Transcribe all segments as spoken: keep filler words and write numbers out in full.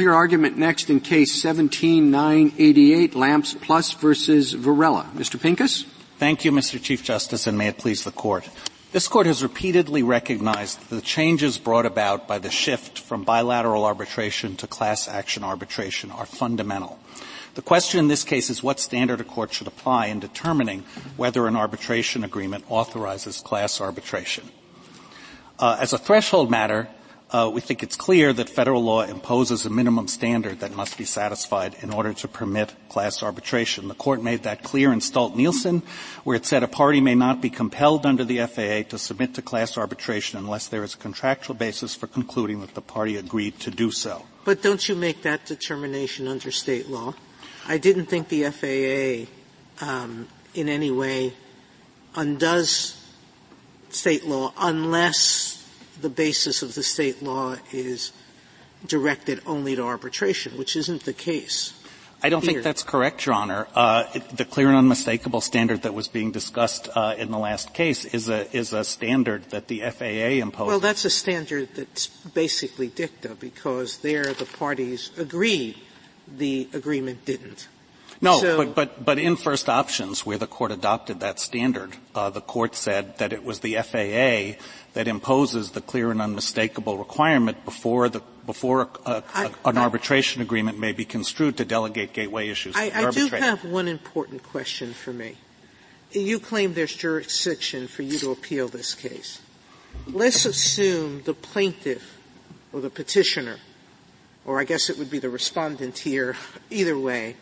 hear argument next in Case seventeen nine eighty-eight, Lamps Plus versus Varela. Mister Pincus? Thank you, Mister Chief Justice, and may it please the Court. This Court has repeatedly recognized the changes brought about by the shift from bilateral arbitration to class action arbitration are fundamental. The question in this case is what standard a court should apply in determining whether an arbitration agreement authorizes class arbitration. Uh, as a threshold matter, uh, we think it's clear that federal law imposes a minimum standard that must be satisfied in order to permit class arbitration. The Court made that clear in Stolt-Nielsen, where it said a party may not be compelled under the F A A to submit to class arbitration unless there is a contractual basis for concluding that the party agreed to do so. But don't you make that determination under state law? I didn't think the F A A um, in any way undoes state law unless the basis of the state law is directed only to arbitration, which isn't the case. I don't here. think that's correct, Your Honor. Uh, it, the clear and unmistakable standard that was being discussed uh, in the last case is a is a standard that the F A A imposes. Well, that's a standard that's basically dicta because there the parties agreed. The agreement didn't. No, so, but, but, but in First Options, where the Court adopted that standard, uh, the Court said that it was the F A A that imposes the clear and unmistakable requirement before the, before a, a, I, an I, arbitration agreement may be construed to delegate gateway issues to the arbitrator. I do have one important question for me. You claim there's jurisdiction for you to appeal this case. Let's assume the plaintiff or the petitioner, or I guess it would be the respondent here, either way,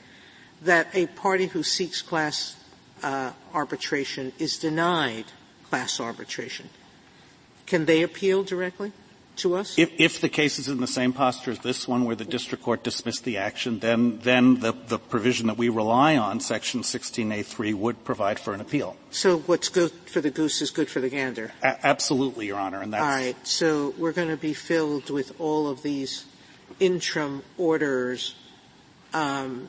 that a party who seeks class uh, arbitration is denied class arbitration. Can they appeal directly to us? If, if the case is in the same posture as this one where the district court dismissed the action, then, then the, the provision that we rely on, Section sixteen A three, would provide for an appeal. So what's good for the goose is good for the gander? A- absolutely, Your Honor. And that's all right. So we're going to be filled with all of these interim orders um,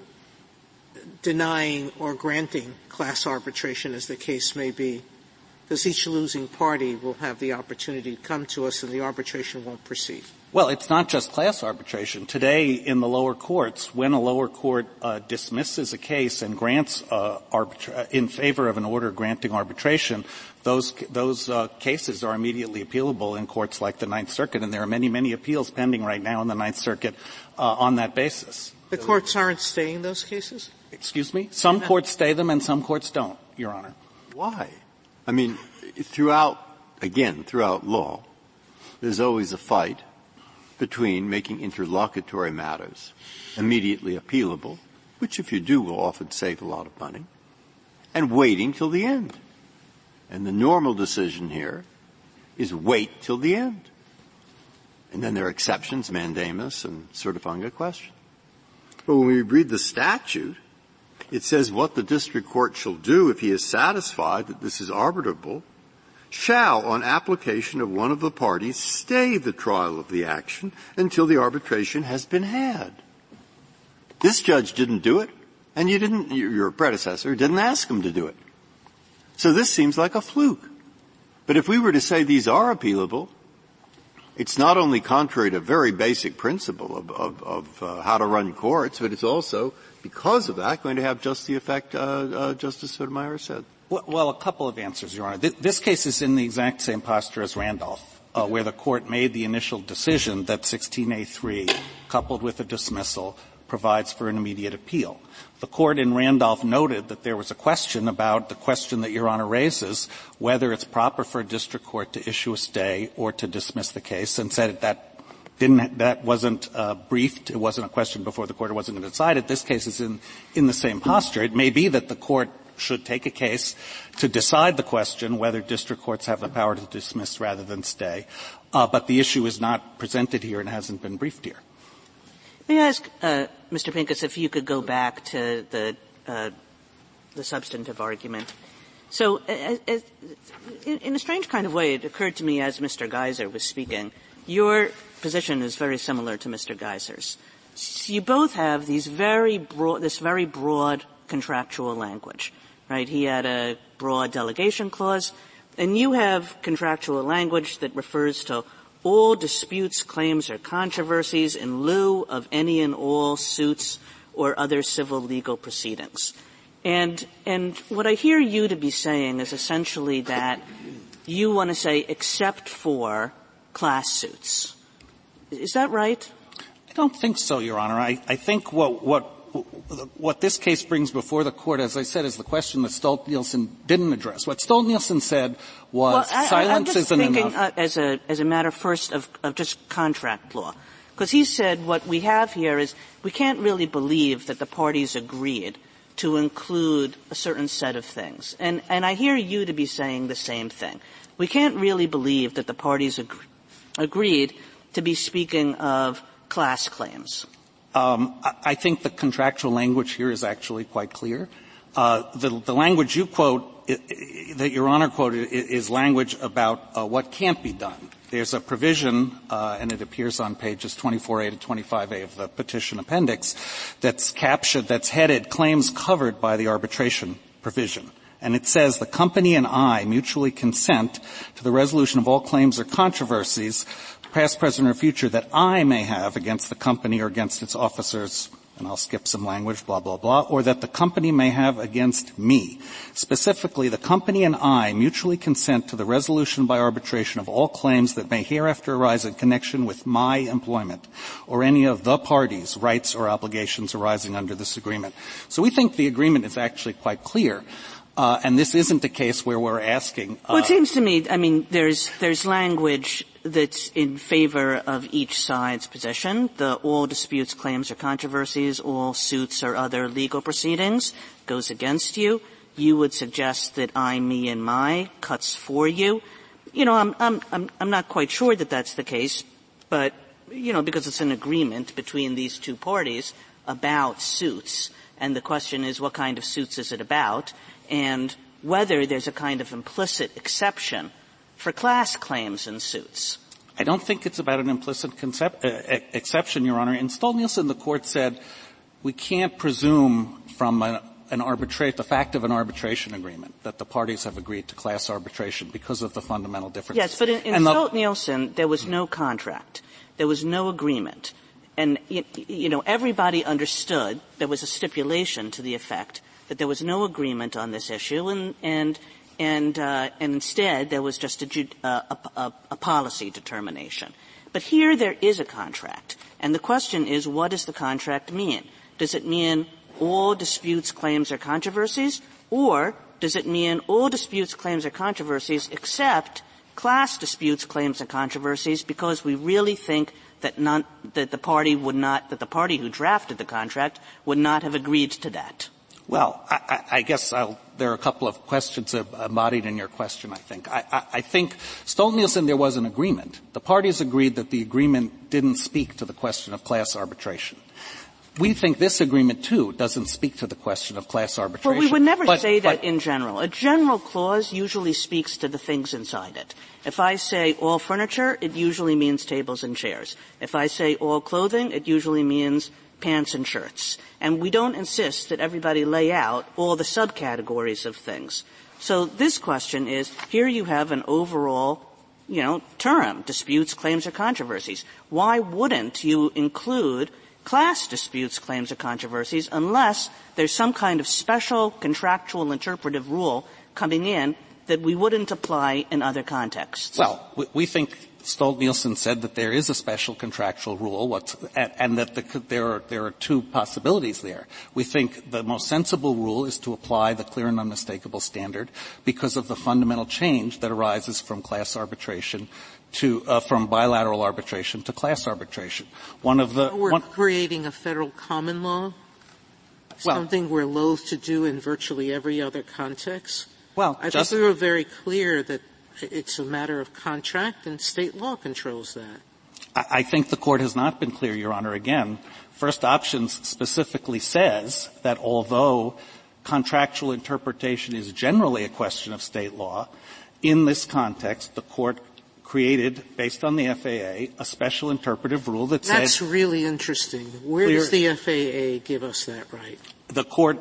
denying or granting class arbitration, as the case may be, because each losing party will have the opportunity to come to us and the arbitration won't proceed. Well, it's not just class arbitration. Today, in the lower courts, when a lower court uh, dismisses a case and grants uh, arbitra- in favor of an order granting arbitration, those those uh, cases are immediately appealable in courts like the Ninth Circuit, and there are many, many appeals pending right now in the Ninth Circuit uh, on that basis. The courts aren't staying those cases? Excuse me? Some courts stay them and some courts don't, Your Honor. Why? I mean, throughout, again, throughout law, there's always a fight between making interlocutory matters immediately appealable, which if you do will often save a lot of money, and waiting till the end. And the normal decision here is wait till the end. And then there are exceptions, mandamus and certifunga question. But when we read the statute, it says what the district court shall do if he is satisfied that this is arbitrable, shall, on application of one of the parties, stay the trial of the action until the arbitration has been had. This judge didn't do it, and you didn't, your predecessor didn't ask him to do it. So this seems like a fluke. But if we were to say these are appealable, it's not only contrary to a very basic principle of, of, of uh, how to run courts, but it's also, because of that, going to have just the effect uh, uh, Justice Sotomayor said. Well, a couple of answers, Your Honor. This case is in the exact same posture as Randolph, uh, where the Court made the initial decision that sixteen A three, coupled with a dismissal, provides for an immediate appeal. The Court in Randolph noted that there was a question about the question that Your Honor raises, whether it's proper for a district court to issue a stay or to dismiss the case, and said that Didn't, that wasn't, uh, briefed. It wasn't a question before the court. It wasn't decided. This case is in, in the same posture. It may be that the court should take a case to decide the question whether district courts have the power to dismiss rather than stay. Uh, but the issue is not presented here and hasn't been briefed here. May I ask, uh, Mister Pincus, if you could go back to the, uh, the substantive argument. So, as, as, in a strange kind of way, it occurred to me as Mister Geiser was speaking, your position is very similar to Mister Geiser's. So you both have these very broad, this very broad contractual language, right? He had a broad delegation clause, and you have contractual language that refers to all disputes, claims, or controversies in lieu of any and all suits or other civil legal proceedings. And, and what I hear you to be saying is essentially that you want to say except for class suits. Is that right? I don't think so, Your Honor. I, I think what, what, what this case brings before the court, as I said, is the question that Stolt-Nielsen didn't address. What Stolt-Nielsen said was well, I, silence isn't enough. I'm just thinking uh, as a, as a matter first of, of just contract law. Because he said what we have here is we can't really believe that the parties agreed to include a certain set of things. And, and I hear you to be saying the same thing. We can't really believe that the parties ag- agreed to be speaking of class claims. Um, I think the contractual language here is actually quite clear. Uh, the, the language you quote, it, it, that Your Honor quoted, is language about uh, what can't be done. There's a provision, uh, and it appears on pages twenty-four A to twenty-five A of the petition appendix, that's captured, that's headed, claims covered by the arbitration provision. And it says, the company and I mutually consent to the resolution of all claims or controversies, past, present, or future, that I may have against the company or against its officers, and I'll skip some language, blah, blah, blah, or that the company may have against me. Specifically, the company and I mutually consent to the resolution by arbitration of all claims that may hereafter arise in connection with my employment or any of the parties' rights or obligations arising under this agreement. So we think the agreement is actually quite clear. Uh, and this isn't a case where we're asking. Uh, well, it seems to me, I mean, there's there's language that's in favor of each side's position. The all disputes, claims, or controversies, all suits or other legal proceedings goes against you. You would suggest that I, me, and my cuts for you. You know, I'm I'm I'm I'm not quite sure that that's the case, but you know, because it's an agreement between these two parties about suits, and the question is, what kind of suits is it about? And whether there's a kind of implicit exception for class claims and suits. I don't think it's about an implicit concept, uh, exception, Your Honor. In Stolt-Nielsen, the court said we can't presume from an, an arbitrate, the fact of an arbitration agreement that the parties have agreed to class arbitration because of the fundamental differences. Yes, but in, in Stolt-Nielsen, there was no contract. There was no agreement. And, you, you know, everybody understood there was a stipulation to the effect that there was no agreement on this issue, and and and, uh, and instead there was just a, uh, a, a policy determination. But here there is a contract, and the question is, what does the contract mean? Does it mean all disputes, claims, or controversies, or does it mean all disputes, claims, or controversies except class disputes, claims, and controversies because we really think that not that the party would not that the party who drafted the contract would not have agreed to that? Well, I, I guess I'll, there are a couple of questions embodied in your question, I think. I, I, I think Stolt-Nielsen, there was an agreement. The parties agreed that the agreement didn't speak to the question of class arbitration. We think this agreement, too, doesn't speak to the question of class arbitration. Well, we would never but, say but, that in general. A general clause usually speaks to the things inside it. If I say all furniture, it usually means tables and chairs. If I say all clothing, it usually means pants and shirts. And we don't insist that everybody lay out all the subcategories of things. So this question is, here you have an overall, you know, term, disputes, claims, or controversies. Why wouldn't you include class disputes, claims, or controversies unless there's some kind of special contractual interpretive rule coming in that we wouldn't apply in other contexts? Well, we, we think Stolt-Nielsen said that there is a special contractual rule, what's, and, and that the, there are there are two possibilities there. We think the most sensible rule is to apply the clear and unmistakable standard because of the fundamental change that arises from class arbitration to uh, from bilateral arbitration to class arbitration. One of the we're one, creating a federal common law, something well, we're loath to do in virtually every other context. Well, I just, think we were very clear that it's a matter of contract, and state law controls that. I think the court has not been clear, Your Honor. Again, First Options specifically says that although contractual interpretation is generally a question of state law, in this context, the court created, based on the F A A, a special interpretive rule that says — That's really interesting. Where clear, does the F A A give us that right? The court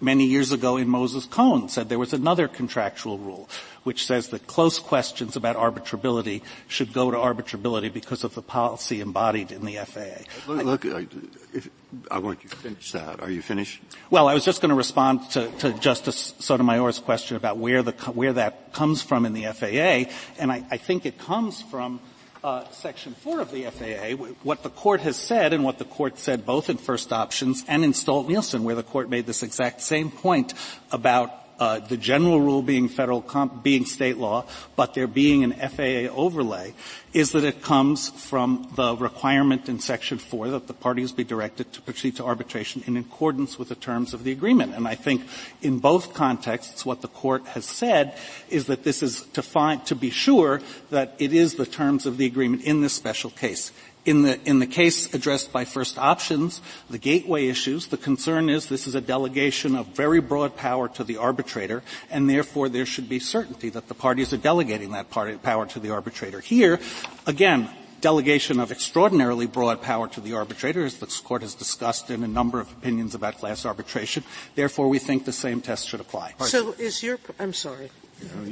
many years ago in Moses Cone said there was another contractual rule which says that close questions about arbitrability should go to arbitrability because of the policy embodied in the F A A. Look, look I, if, I want you to finish that. Are you finished? Well, I was just going to respond to, to Justice Sotomayor's question about where the where that comes from in the F A A, and I, I think it comes from Uh, Section four of the F A A, what the Court has said and what the Court said both in First Options and in Stolt-Nielsen, where the Court made this exact same point about uh, the general rule being federal comp- being state law, but there being an F A A overlay, is that it comes from the requirement in Section four that the parties be directed to proceed to arbitration in accordance with the terms of the agreement. And I think in both contexts what the Court has said is that this is to find, to be sure that it is the terms of the agreement in this special case. In the, in the case addressed by First Options, the gateway issues, the concern is this is a delegation of very broad power to the arbitrator, and therefore there should be certainty that the parties are delegating that power to the arbitrator. Here, again, delegation of extraordinarily broad power to the arbitrator, as this Court has discussed in a number of opinions about class arbitration. Therefore, we think the same test should apply. So is your – I'm sorry. No,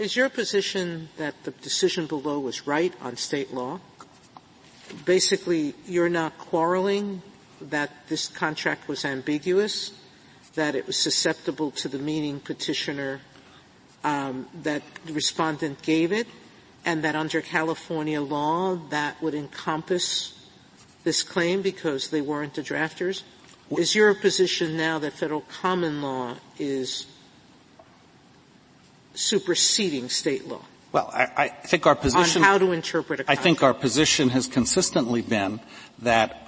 is your position that the decision below was right on state law? Basically, you're not quarreling that this contract was ambiguous, that it was susceptible to the meaning petitioner um, that the respondent gave it, and that under California law that would encompass this claim because they weren't the drafters? Is your position now that federal common law is superseding state law? Well, I, I think our position — on how to interpret a contract. I think our position has consistently been that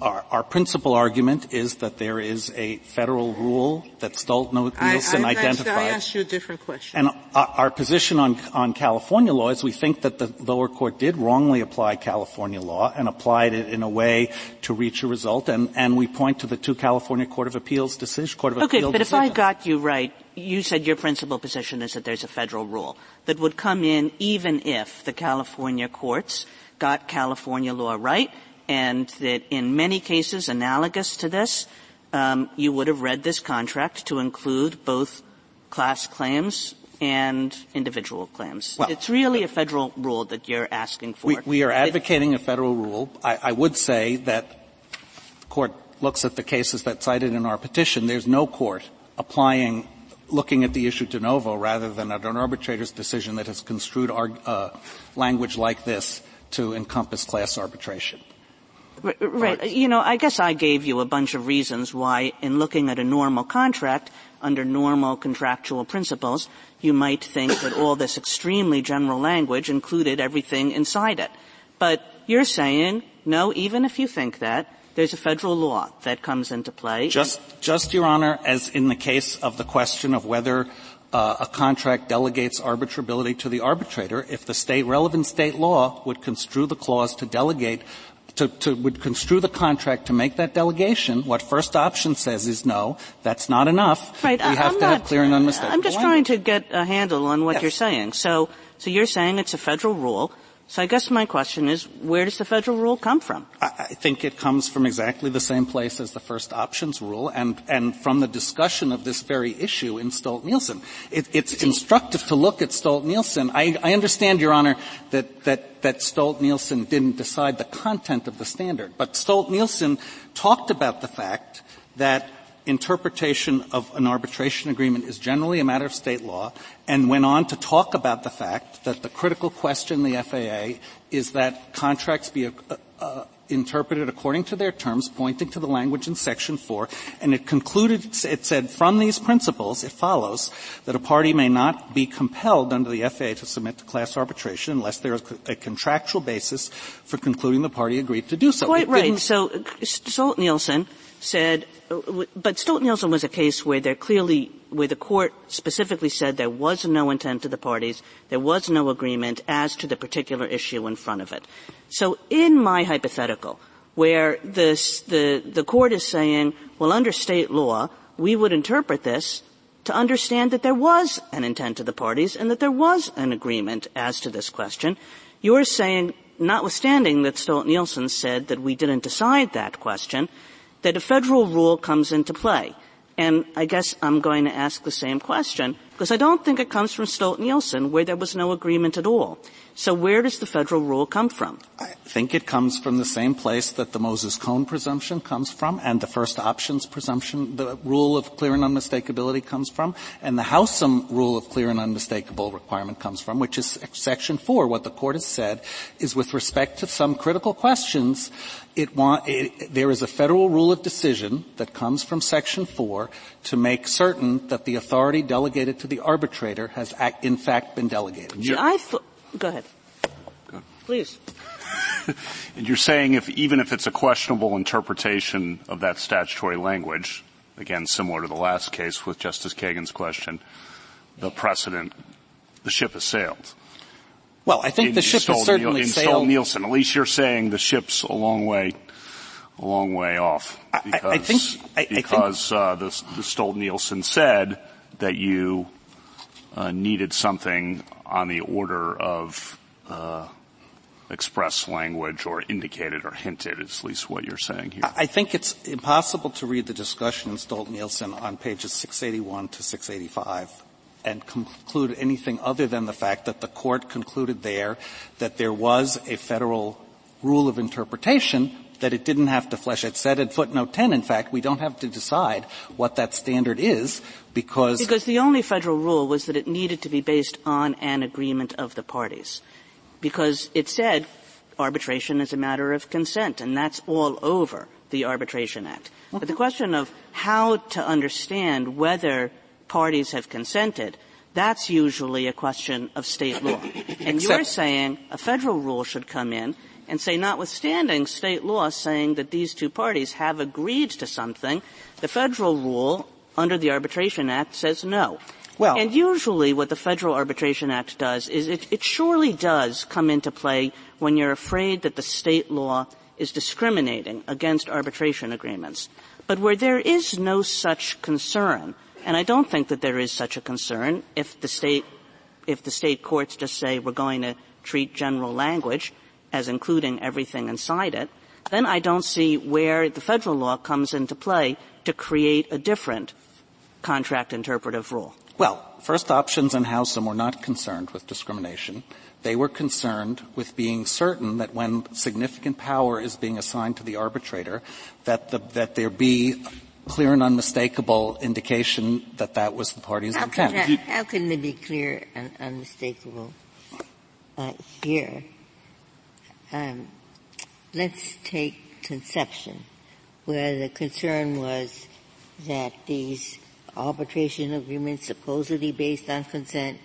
our, our principal argument is that there is a federal rule that Stolt-Nielsen identified. I asked you a different question. And our, our position on, on California law is we think that the lower court did wrongly apply California law and applied it in a way to reach a result, and, and we point to the two California Court of Appeals decision, Court of okay, Appeals decisions. Okay, but if I got you right, you said your principal position is that there's a federal rule that would come in even if the California courts got California law right, and that in many cases analogous to this, um, you would have read this contract to include both class claims and individual claims. Well, it's really a federal rule that you're asking for. We, we are advocating a federal rule. I, I would say that the Court looks at the cases that cited in our petition. There's no court applying looking at the issue de novo rather than at an arbitrator's decision that has construed our, uh, language like this to encompass class arbitration. Right. right. You know, I guess I gave you a bunch of reasons why in looking at a normal contract under normal contractual principles, you might think that all this extremely general language included everything inside it. But you're saying, no, even if you think that, there's a federal law that comes into play. Just, just, Your Honor, as in the case of the question of whether uh, a contract delegates arbitrability to the arbitrator, if the state, relevant state law would construe the clause to delegate, to, to, would construe the contract to make that delegation, what First Option says is no, that's not enough. Right. We I'm have to not, have clear and unmistakable I'm just language. Trying to get a handle on what yes. you're saying. So, so you're saying it's a federal rule. So I guess my question is, where does the federal rule come from? I think it comes from exactly the same place as the First Options rule and, and from the discussion of this very issue in Stolt-Nielsen. It, it's instructive to look at Stolt-Nielsen. I, I understand, Your Honor, that, that, that Stolt-Nielsen didn't decide the content of the standard. But Stolt-Nielsen talked about the fact that interpretation of an arbitration agreement is generally a matter of state law, and went on to talk about the fact that the critical question in the F A A is that contracts be uh, uh, interpreted according to their terms, pointing to the language in Section four. And it concluded, it said, from these principles, it follows that a party may not be compelled under the F A A to submit to class arbitration unless there is a contractual basis for concluding the party agreed to do so. Quite right. So Stolt-Nielsen said, but Stolt-Nielsen was a case where there clearly, where the court specifically said there was no intent to the parties, there was no agreement as to the particular issue in front of it. So in my hypothetical, where this, the, the court is saying, well, under state law, we would interpret this to understand that there was an intent to the parties and that there was an agreement as to this question, you're saying, notwithstanding that Stolt-Nielsen said that we didn't decide that question, that a federal rule comes into play. And I guess I'm going to ask the same question, because I don't think it comes from Stolt-Nielsen, where there was no agreement at all. So where does the federal rule come from? I think it comes from the same place that the Moses Cone presumption comes from, and the First Options presumption, the rule of clear and unmistakability comes from, and the Howsam rule of clear and unmistakable requirement comes from, which is Section four. What the Court has said is, with respect to some critical questions, It want, it, there is a federal rule of decision that comes from Section four to make certain that the authority delegated to the arbitrator has, act, in fact, been delegated. See, I th- Go ahead. Go. Please. And you're saying if even if it's a questionable interpretation of that statutory language, again, similar to the last case with Justice Kagan's question, the precedent, the ship has sailed. Well, I think in the ship has certainly in sailed. In Stolt-Nielsen, at least you're saying the ship's a long way, a long way off. Because, I, I think, I, because I think, uh, the, the Stolt-Nielsen said that you uh, needed something on the order of uh, express language, or indicated or hinted, is at least what you're saying here. I think it's impossible to read the discussion in Stolt-Nielsen on pages six eighty-one to six eighty-five. And conclude anything other than the fact that the Court concluded there that there was a federal rule of interpretation that it didn't have to flesh. It said in footnote ten, in fact, we don't have to decide what that standard is, because Because the only federal rule was that it needed to be based on an agreement of the parties. Because it said arbitration is a matter of consent, and that's all over the Arbitration Act. Okay. But the question of how to understand whether parties have consented, that's usually a question of state law. And you're saying a federal rule should come in and say, notwithstanding state law saying that these two parties have agreed to something, the federal rule under the Arbitration Act says no. Well, and usually what the Federal Arbitration Act does is it, it surely does come into play when you're afraid that the state law is discriminating against arbitration agreements. But where there is no such concern, and I don't think that there is such a concern if the state, if the state courts just say we're going to treat general language as including everything inside it, then I don't see where the federal law comes into play to create a different contract interpretive rule. Well, First Options and Howsam were not concerned with discrimination. They were concerned with being certain that when significant power is being assigned to the arbitrator, that the, that there be clear and unmistakable indication that that was the party's how intent. Can that, how can it be clear and unmistakable uh, here? Um, let's take Concepcion, where the concern was that these arbitration agreements supposedly based on consent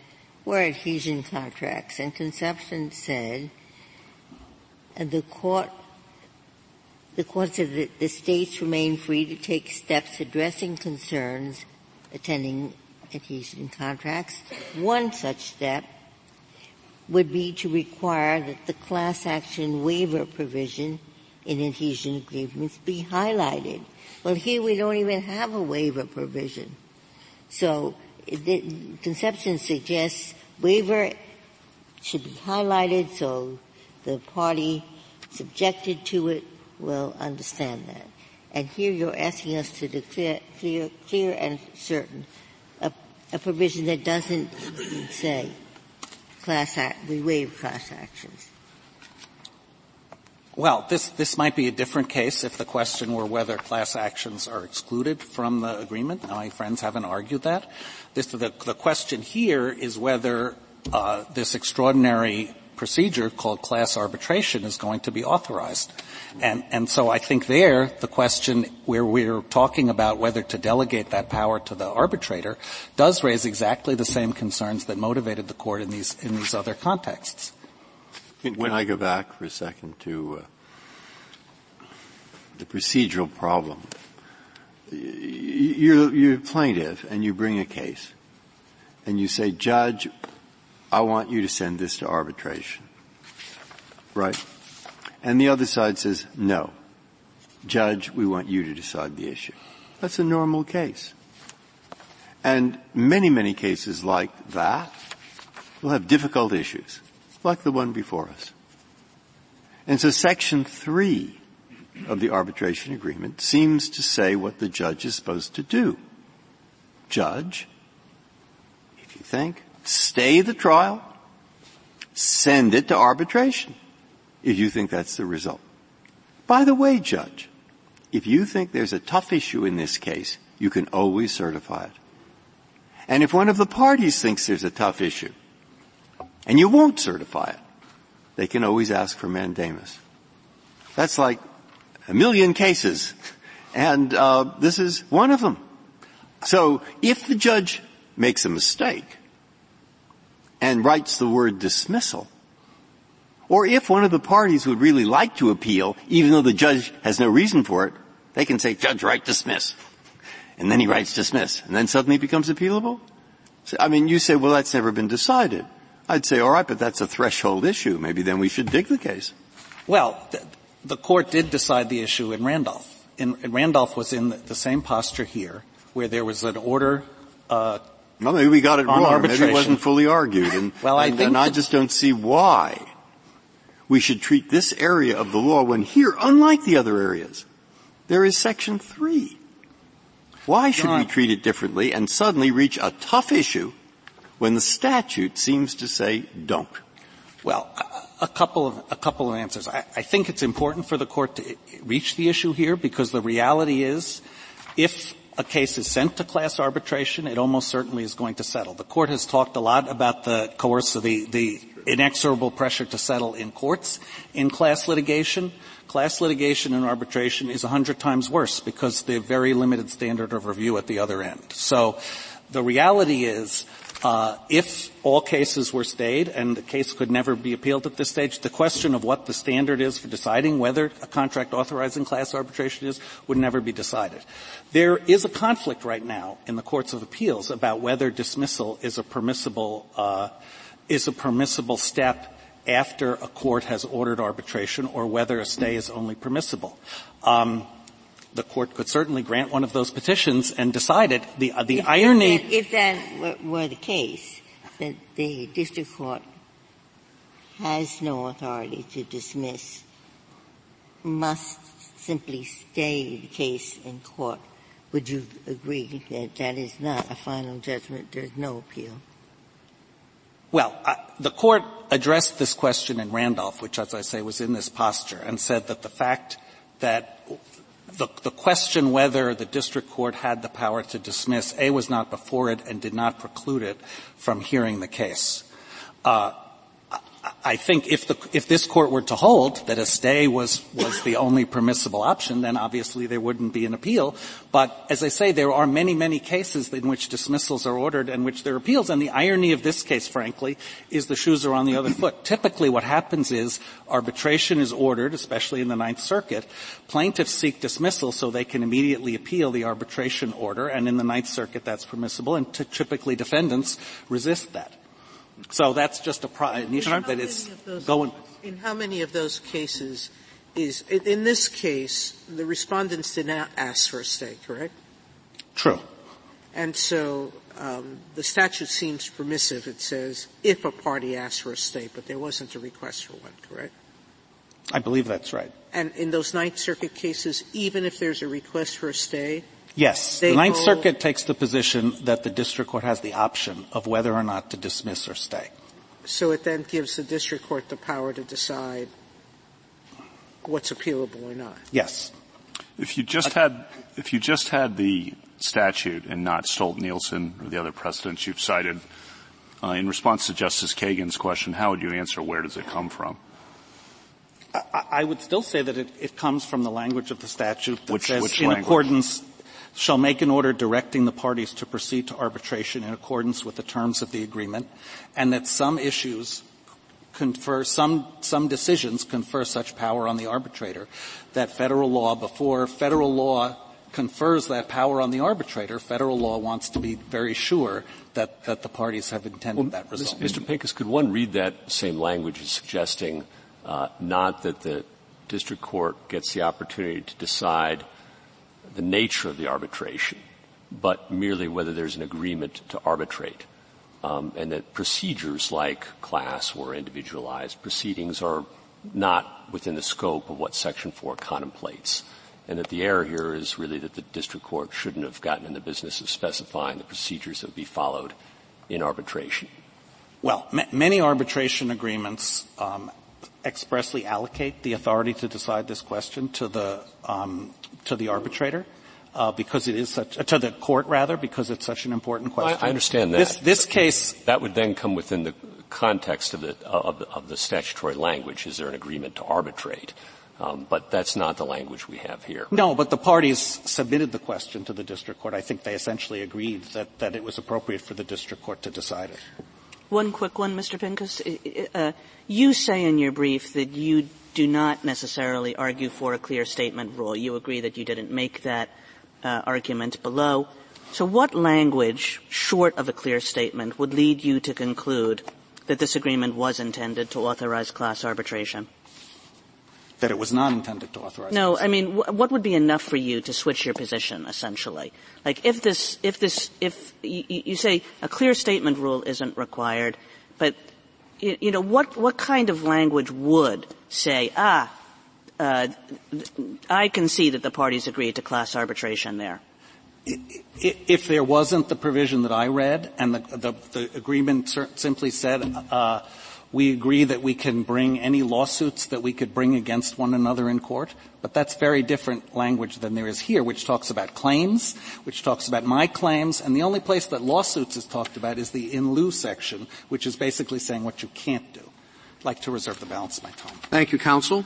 were adhesion contracts. And Concepcion said the court The court said that the states remain free to take steps addressing concerns attending adhesion contracts. One such step would be to require that the class action waiver provision in adhesion agreements be highlighted. Well, here we don't even have a waiver provision. So the Concepcion suggests waiver should be highlighted so the party subjected to it will understand that. And here you're asking us to declare clear, clear and certain a, a provision that doesn't say class act, we waive class actions. Well, this, this might be a different case if the question were whether class actions are excluded from the agreement. My friends haven't argued that. This, the, the question here is whether, uh, this extraordinary procedure called class arbitration is going to be authorized. And, and so I think there, the question where we're talking about whether to delegate that power to the arbitrator does raise exactly the same concerns that motivated the Court in these, in these other contexts. Can, can I go back for a second to uh, the procedural problem? You're, you're a plaintiff and you bring a case and you say, Judge, I want you to send this to arbitration. Right? And the other side says, no. Judge, we want you to decide the issue. That's a normal case. And many, many cases like that will have difficult issues, like the one before us. And so Section three of the arbitration agreement seems to say what the judge is supposed to do. judge, if you think, stay the trial, send it to arbitration, if you think that's the result. By the way, judge, if you think there's a tough issue in this case, you can always certify it. And if one of the parties thinks there's a tough issue, and you won't certify it, they can always ask for mandamus. That's like a million cases, and uh, this is one of them. So if the judge makes a mistake and writes the word dismissal, or if one of the parties would really like to appeal, even though the judge has no reason for it, they can say, judge, write dismiss. And then he writes dismiss. And then suddenly it becomes appealable? So, I mean, you say, well, that's never been decided. I'd say, all right, but that's a threshold issue. Maybe then we should dig the case. Well, th- the court did decide the issue in Randolph. In, in Randolph was in the, the same posture here, where there was an order uh well, maybe we got it wrong. Maybe it wasn't fully argued. And, well, I and, think and I just don't see why we should treat this area of the law when here, unlike the other areas, there is Section three. Why should we treat it differently and suddenly reach a tough issue when the statute seems to say don't? Well, a couple of, a couple of answers. I, I think it's important for the court to reach the issue here because the reality is if a case is sent to class arbitration, it almost certainly is going to settle. The court has talked a lot about the course of the, the inexorable pressure to settle in courts in class litigation. Class litigation and arbitration is a hundred times worse because they have very limited standard of review at the other end. So the reality is, uh, if all cases were stayed and the case could never be appealed at this stage, the question of what the standard is for deciding whether a contract authorizing class arbitration is would never be decided. There is a conflict right now in the courts of appeals about whether dismissal is a permissible, uh, is a permissible step after a court has ordered arbitration or whether a stay is only permissible. Um, the court could certainly grant one of those petitions and decide it. The, uh, the if, irony... If that, if that were the case, that the district court has no authority to dismiss, must simply stay the case in court, would you agree that that is not a final judgment, there's no appeal? Well, uh, the court addressed this question in Randolph, which, as I say, was in this posture, and said that the fact that the, the question whether the district court had the power to dismiss, A, was not before it and did not preclude it from hearing the case. Uh, I think if the, if this court were to hold that a stay was, was the only permissible option, then obviously there wouldn't be an appeal. But as I say, there are many, many cases in which dismissals are ordered and which there are appeals. And the irony of this case, frankly, is the shoes are on the other foot. Typically what happens is arbitration is ordered, especially in the Ninth Circuit. Plaintiffs seek dismissal so they can immediately appeal the arbitration order. And in the Ninth Circuit, that's permissible. And t- typically defendants resist that. So that's just a pro- an issue that is going. In how many of those cases is, in this case, the respondents did not ask for a stay, correct? True. And so um, the statute seems permissive. It says if a party asks for a stay, but there wasn't a request for one, correct? I believe that's right. And in those Ninth Circuit cases, even if there's a request for a stay, yes. The Ninth Circuit takes the position that the district court has the option of whether or not to dismiss or stay. So it then gives the district court the power to decide what's appealable or not. Yes. If you just had, if you just had the statute and not Stolt-Nielsen or the other precedents you've cited, uh, in response to Justice Kagan's question, how would you answer where does it come from? I, I would still say that it, it comes from the language of the statute that which, says which in language? accordance shall make an order directing the parties to proceed to arbitration in accordance with the terms of the agreement, and that some issues confer, some, some decisions confer such power on the arbitrator, that federal law, before federal law confers that power on the arbitrator, federal law wants to be very sure that, that the parties have intended well, that result. Mister Pincus, could one read that same language as suggesting, uh, not that the district court gets the opportunity to decide the nature of the arbitration, but merely whether there's an agreement to arbitrate, um, and that procedures like class or individualized proceedings are not within the scope of what Section four contemplates, and that the error here is really that the district court shouldn't have gotten in the business of specifying the procedures that would be followed in arbitration. Well, ma- many arbitration agreements um, expressly allocate the authority to decide this question to the um, to the arbitrator. Uh, because it is such, uh, to the court rather, because it's such an important question. I, I understand that. This, this case. That would then come within the context of the, of the, of the statutory language. Is there an agreement to arbitrate? Um, but that's not the language we have here. No, but the parties submitted the question to the district court. I think they essentially agreed that, that it was appropriate for the district court to decide it. One quick one, Mister Pincus. Uh, you say in your brief that you do not necessarily argue for a clear statement rule. You agree that you didn't make that Uh, argument below. So what language, short of a clear statement, would lead you to conclude that this agreement was intended to authorize class arbitration? That it was not intended to authorize class arbitration? No, I mean, w- what would be enough for you to switch your position, essentially? Like, if this, if this, if y- you say a clear statement rule isn't required, but, y- you know, what, what kind of language would say, ah, Uh, I can see that the parties agreed to class arbitration there. If there wasn't the provision that I read and the, the, the agreement simply said, uh, we agree that we can bring any lawsuits that we could bring against one another in court, but that's very different language than there is here, which talks about claims, which talks about my claims, and the only place that lawsuits is talked about is the in lieu section, which is basically saying what you can't do. I'd like to reserve the balance of my time. Thank you, counsel.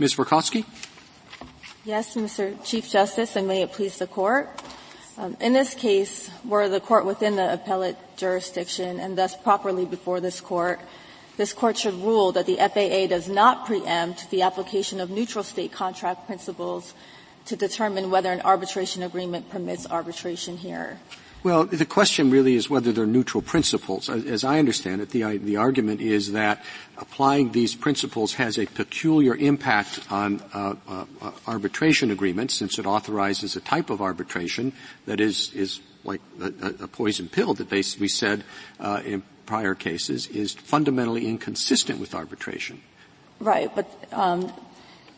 Miz Borkoski? Yes, Mister Chief Justice, and may it please the Court. Um, in this case, were the Court within the appellate jurisdiction and thus properly before this Court, this Court should rule that the F A A does not preempt the application of neutral state contract principles to determine whether an arbitration agreement permits arbitration here. Well, the question really is whether they're neutral principles. As I understand it, the, the argument is that applying these principles has a peculiar impact on uh, uh, arbitration agreements, since it authorizes a type of arbitration that is is like a, a poison pill that they we said uh, in prior cases is fundamentally inconsistent with arbitration. Right, but um,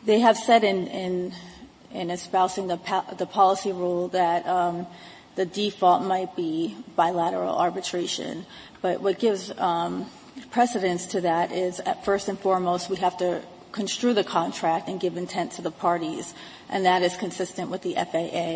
they have said in in, in espousing the pa- the policy rule that. Um, The default might be bilateral arbitration, but what gives um, precedence to that is, at first and foremost, we have to construe the contract and give intent to the parties, and that is consistent with the F A A.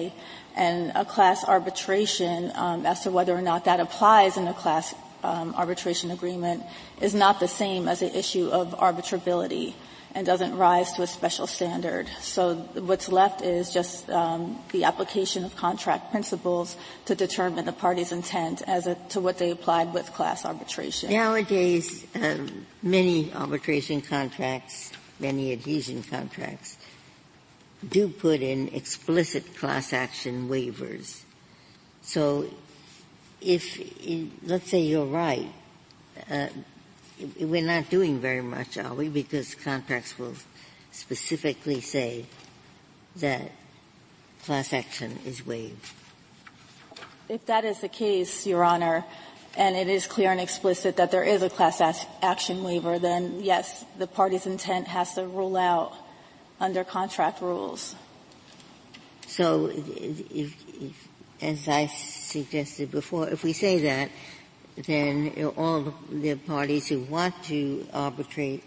And a class arbitration, um, as to whether or not that applies in a class um, arbitration agreement, is not the same as an issue of arbitrability and doesn't rise to a special standard. So what's left is just um, the application of contract principles to determine the parties' intent as a, to what they applied with class arbitration. Nowadays, um, many arbitration contracts, many adhesion contracts, do put in explicit class action waivers. So if, in, let's say you're right, uh, we're not doing very much, are we? Because contracts will specifically say that class action is waived. If that is the case, Your Honor, and it is clear and explicit that there is a class action waiver, then, yes, the party's intent has to rule out under contract rules. So, if, if, as I suggested before, if we say that, then all the parties who want to arbitrate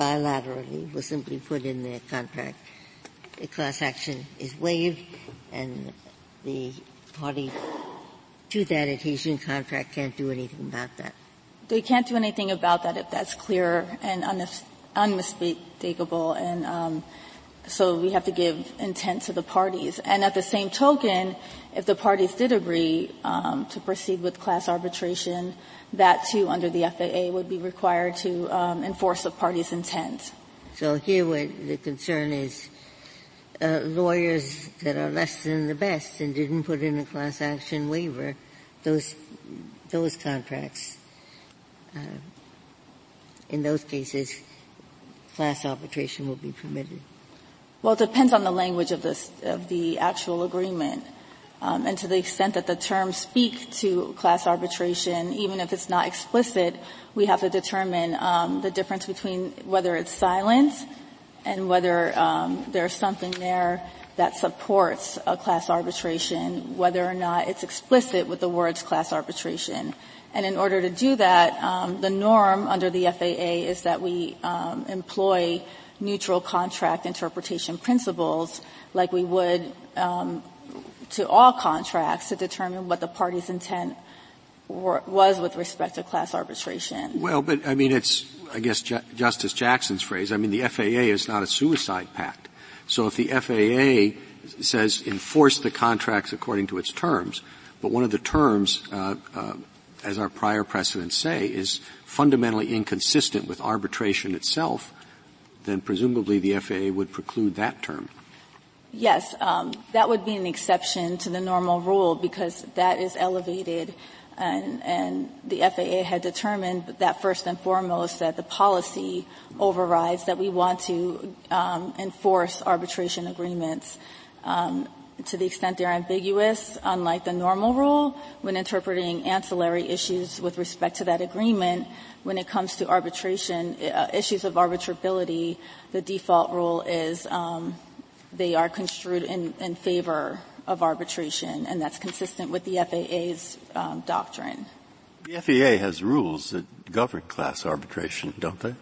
bilaterally will simply put in their contract the class action is waived, and the party to that adhesion contract can't do anything about that. They can't do anything about that if that's clear and unmis- unmistakable, and um, so we have to give intent to the parties. And at the same token, if the parties did agree um, to proceed with class arbitration, that, too, under the F A A, would be required to um, enforce the parties' intent. So here what the concern is uh, lawyers that are less than the best and didn't put in a class action waiver, those those contracts, uh, in those cases, class arbitration will be permitted. Well, it depends on the language of, this, of the actual agreement. Um, and to the extent that the terms speak to class arbitration, even if it's not explicit, we have to determine um, the difference between whether it's silent and whether um, there's something there that supports a class arbitration, whether or not it's explicit with the words class arbitration. And in order to do that, um, the norm under the F A A is that we um, employ neutral contract interpretation principles like we would um, to all contracts to determine what the party's intent were, was with respect to class arbitration. Well, but, I mean, it's, I guess, J- Justice Jackson's phrase. I mean, the F A A is not a suicide pact. So if the F A A says enforce the contracts according to its terms, but one of the terms uh, uh as our prior precedents say, is fundamentally inconsistent with arbitration itself, then presumably the F A A would preclude that term. Yes, um, that would be an exception to the normal rule because that is elevated, and, and the F A A had determined that first and foremost that the policy overrides, that we want to um, enforce arbitration agreements. Um, To the extent they're ambiguous, unlike the normal rule, when interpreting ancillary issues with respect to that agreement, when it comes to arbitration, uh, issues of arbitrability, the default rule is um, they are construed in, in favor of arbitration, and that's consistent with the F A A's um, doctrine. The F A A has rules that govern class arbitration, don't they?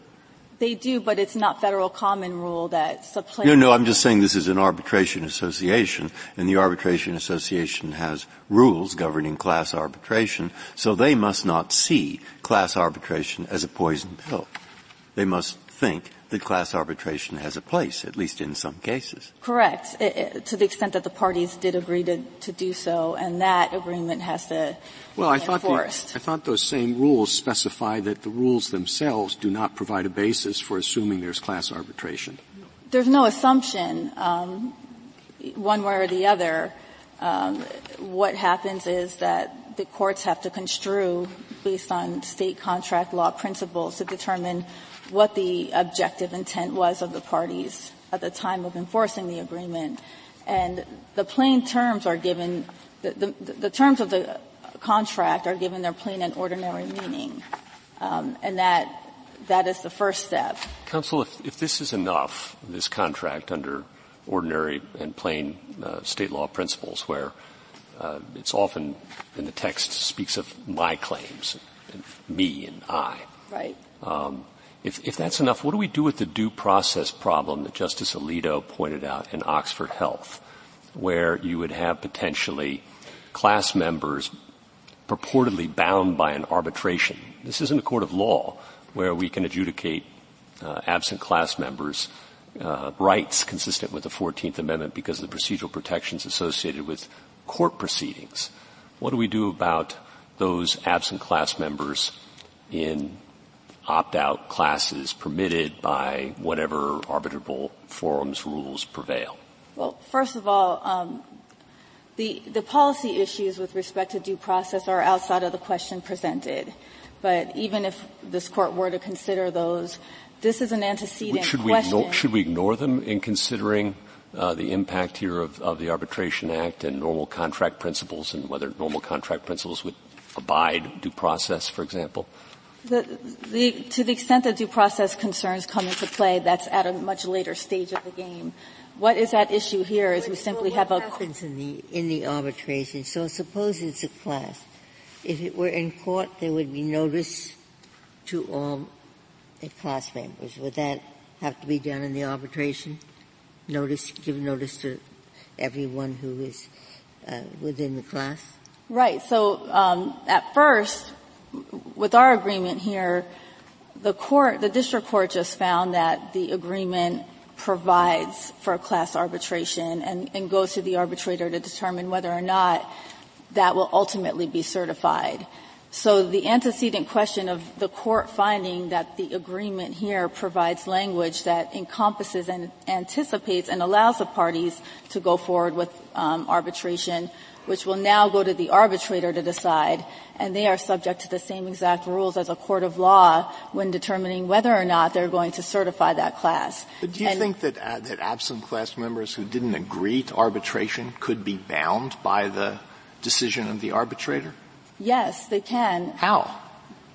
They do, but it's not federal common rule that supplants. No, no, I'm just saying this is an arbitration association, and the arbitration association has rules governing class arbitration, so they must not see class arbitration as a poison pill. They must think that class arbitration has a place, at least in some cases. Correct, it, it, to the extent that the parties did agree to, to do so, and that agreement has to well, be I enforced. Thought the, I thought those same rules specify that the rules themselves do not provide a basis for assuming there's class arbitration. There's no assumption, um, one way or the other. Um, what happens is that the courts have to construe, based on state contract law principles, to determine what the objective intent was of the parties at the time of enforcing the agreement. And the plain terms are given, the, the, the terms of the contract are given their plain and ordinary meaning. Um, and that, that is the first step. Counsel, if, if this is enough, this contract under ordinary and plain uh, state law principles where uh, it's often in the text speaks of my claims, and me and I. Right. Um, If, if that's enough, what do we do with the due process problem that Justice Alito pointed out in Oxford Health, where you would have potentially class members purportedly bound by an arbitration? This isn't a court of law where we can adjudicate uh, absent class members' uh, rights consistent with the fourteenth Amendment because of the procedural protections associated with court proceedings. What do we do about those absent class members in opt-out classes permitted by whatever arbitrable forums rules prevail? Well, first of all, um, the, the policy issues with respect to due process are outside of the question presented. But even if this Court were to consider those, this is an antecedent should we question. Ignore, should we ignore them in considering uh, the impact here of, of the Arbitration Act and normal contract principles and whether normal contract principles would abide due process, for example? The, the, to the extent that due process concerns come into play, that's at a much later stage of the game. What is at issue here is we simply well, have a... What happens in the, in the arbitration? So suppose it's a class. If it were in court, there would be notice to all the class members. Would that have to be done in the arbitration? Notice, give notice to everyone who is uh, within the class? Right. So um, at first... With our agreement here, the court, the district court just found that the agreement provides for class arbitration and, and goes to the arbitrator to determine whether or not that will ultimately be certified. So the antecedent question of the court finding that the agreement here provides language that encompasses and anticipates and allows the parties to go forward with um, arbitration which will now go to the arbitrator to decide, and they are subject to the same exact rules as a court of law when determining whether or not they're going to certify that class. But do you and think that uh, that absent class members who didn't agree to arbitration could be bound by the decision of the arbitrator? Yes, they can. How?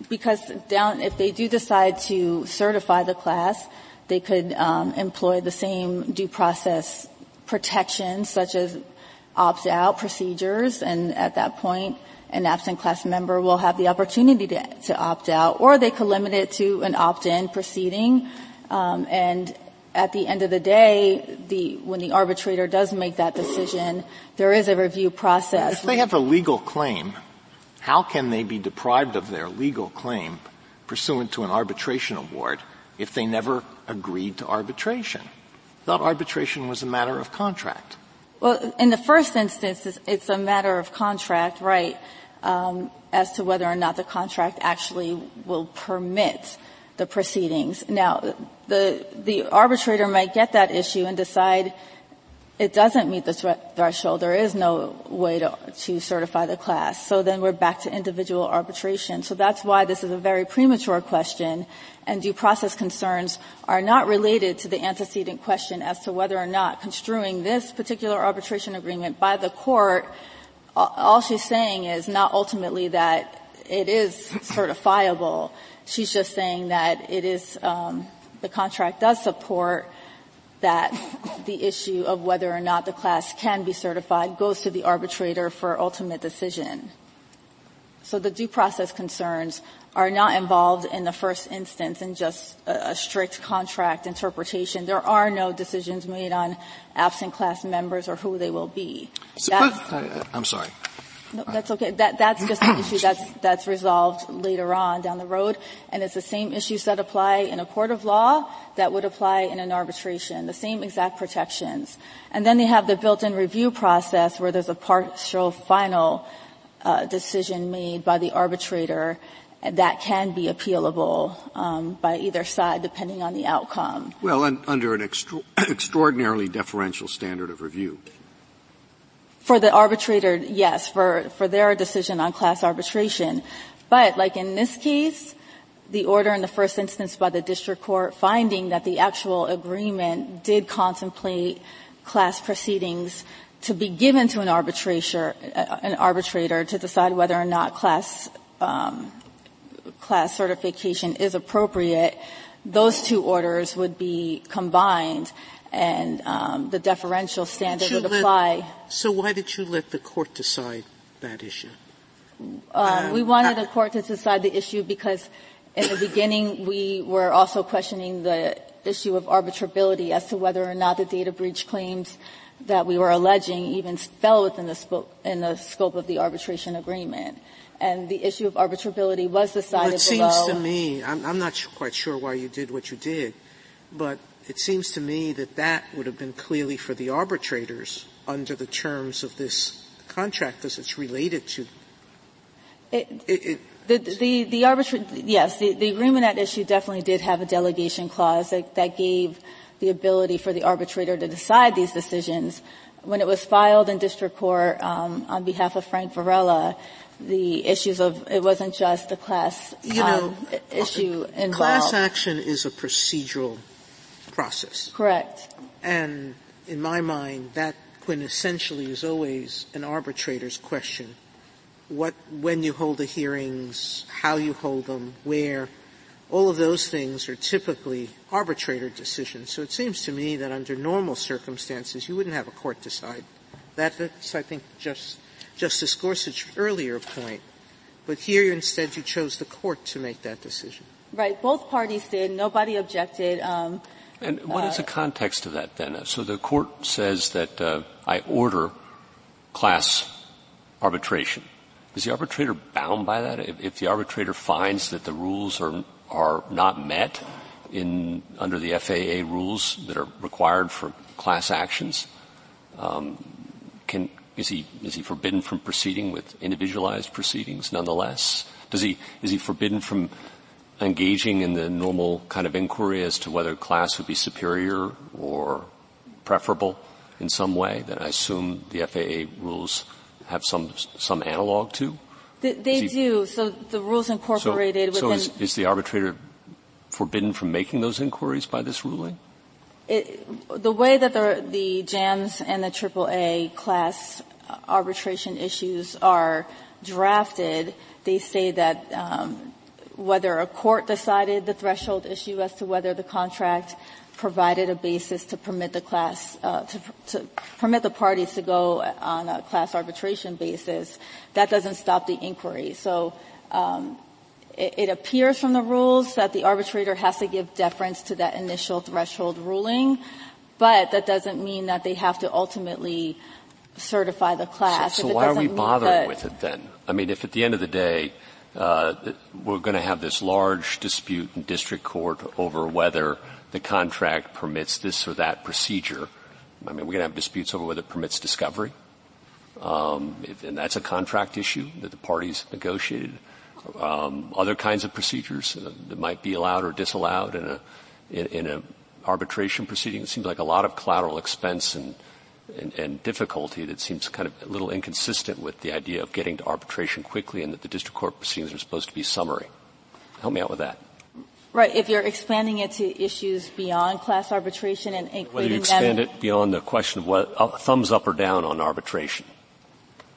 Because down, if they do decide to certify the class, they could um, employ the same due process protections, such as opt-out procedures, and at that point, an absent class member will have the opportunity to, to opt out, or they could limit it to an opt-in proceeding. Um, and at the end of the day, the when the arbitrator does make that decision, there is a review process. If they have a legal claim, how can they be deprived of their legal claim pursuant to an arbitration award if they never agreed to arbitration? I thought arbitration was a matter of contract. Well, in the first instance, it's, it's a matter of contract, right, um, as to whether or not the contract actually will permit the proceedings. Now, the the arbitrator might get that issue and decide it doesn't meet the thre- threshold. There is no way to, to certify the class. So then we're back to individual arbitration. So that's why this is a very premature question, and due process concerns are not related to the antecedent question as to whether or not construing this particular arbitration agreement by the court, all she's saying is not ultimately that it is certifiable. She's just saying that it is, um, the contract does support that the issue of whether or not the class can be certified goes to the arbitrator for ultimate decision. So the due process concerns are not involved in the first instance in just a, a strict contract interpretation. There are no decisions made on absent class members or who they will be. So, but, uh, I'm sorry. No, that's okay. That, that's just an issue that's, that's resolved later on down the road. And it's the same issues that apply in a court of law that would apply in an arbitration, the same exact protections. And then they have the built-in review process where there's a partial final uh, decision made by the arbitrator that can be appealable um, by either side depending on the outcome. Well, un- under an extra- extraordinarily deferential standard of review. For the arbitrator, yes, for, for their decision on class arbitration. But like in this case, the order in the first instance by the district court finding that the actual agreement did contemplate class proceedings to be given to an arbitrator, an arbitrator to decide whether or not class, um, class certification is appropriate. Those two orders would be combined. And um, the deferential standard would apply. Let, so why did you let the court decide that issue? Um, um, we wanted I, the court to decide the issue because in the beginning we were also questioning the issue of arbitrability as to whether or not the data breach claims that we were alleging even fell within the, spo- in the scope of the arbitration agreement. And the issue of arbitrability was decided well, it below. It seems to me, I'm, I'm not quite sure why you did what you did, but it seems to me that that would have been clearly for the arbitrators under the terms of this contract as it's related to. It, it, it, the, the, the arbitra- yes, the, the agreement at issue definitely did have a delegation clause that, that gave the ability for the arbitrator to decide these decisions. When it was filed in district court, um, on behalf of Frank Varela, the issues of, it wasn't just the class, you know, um, issue involved. Class action is a procedural process. Correct. And in my mind, that quintessentially is always an arbitrator's question. What, when you hold the hearings, how you hold them, where, all of those things are typically arbitrator decisions. So it seems to me that under normal circumstances, you wouldn't have a court decide. That, that's, I think, just, Justice Gorsuch's earlier point. But here, instead, you chose the court to make that decision. Right. Both parties did. Nobody objected. Um, And what is the context of that then? So the court says that uh, I order class arbitration. Is the arbitrator bound by that? If, if the arbitrator finds that the rules are are not met in under the F A A rules that are required for class actions, um, can is he is he forbidden from proceeding with individualized proceedings nonetheless? Does he is he forbidden from engaging in the normal kind of inquiry as to whether class would be superior or preferable in some way? Then I assume the F A A rules have some some analog to? They, they he, do. So the rules incorporated so, within. So is, is the arbitrator forbidden from making those inquiries by this ruling? It, the way that the, the J A M S and the triple A class arbitration issues are drafted, they say that um, whether a court decided the threshold issue as to whether the contract provided a basis to permit the class uh, to, to permit the parties to go on a class arbitration basis, that doesn't stop the inquiry. So um, it appears from the rules that the arbitrator has to give deference to that initial threshold ruling, but that doesn't mean that they have to ultimately certify the class. So, so if it why are we bothering with it then? I mean, if at the end of the day uh we're going to have this large dispute in district court over whether the contract permits this or that procedure, I mean, we're going to have disputes over whether it permits discovery, um, if, and that's a contract issue that the parties negotiated. Um, other kinds of procedures uh, that might be allowed or disallowed in a in, in a arbitration proceeding. It seems like a lot of collateral expense and, and and difficulty that seems kind of a little inconsistent with the idea of getting to arbitration quickly, and that the district court proceedings are supposed to be summary. Help me out with that. Right. If you're expanding it to issues beyond class arbitration and including whether you expand them, it beyond the question of what uh, thumbs up or down on arbitration.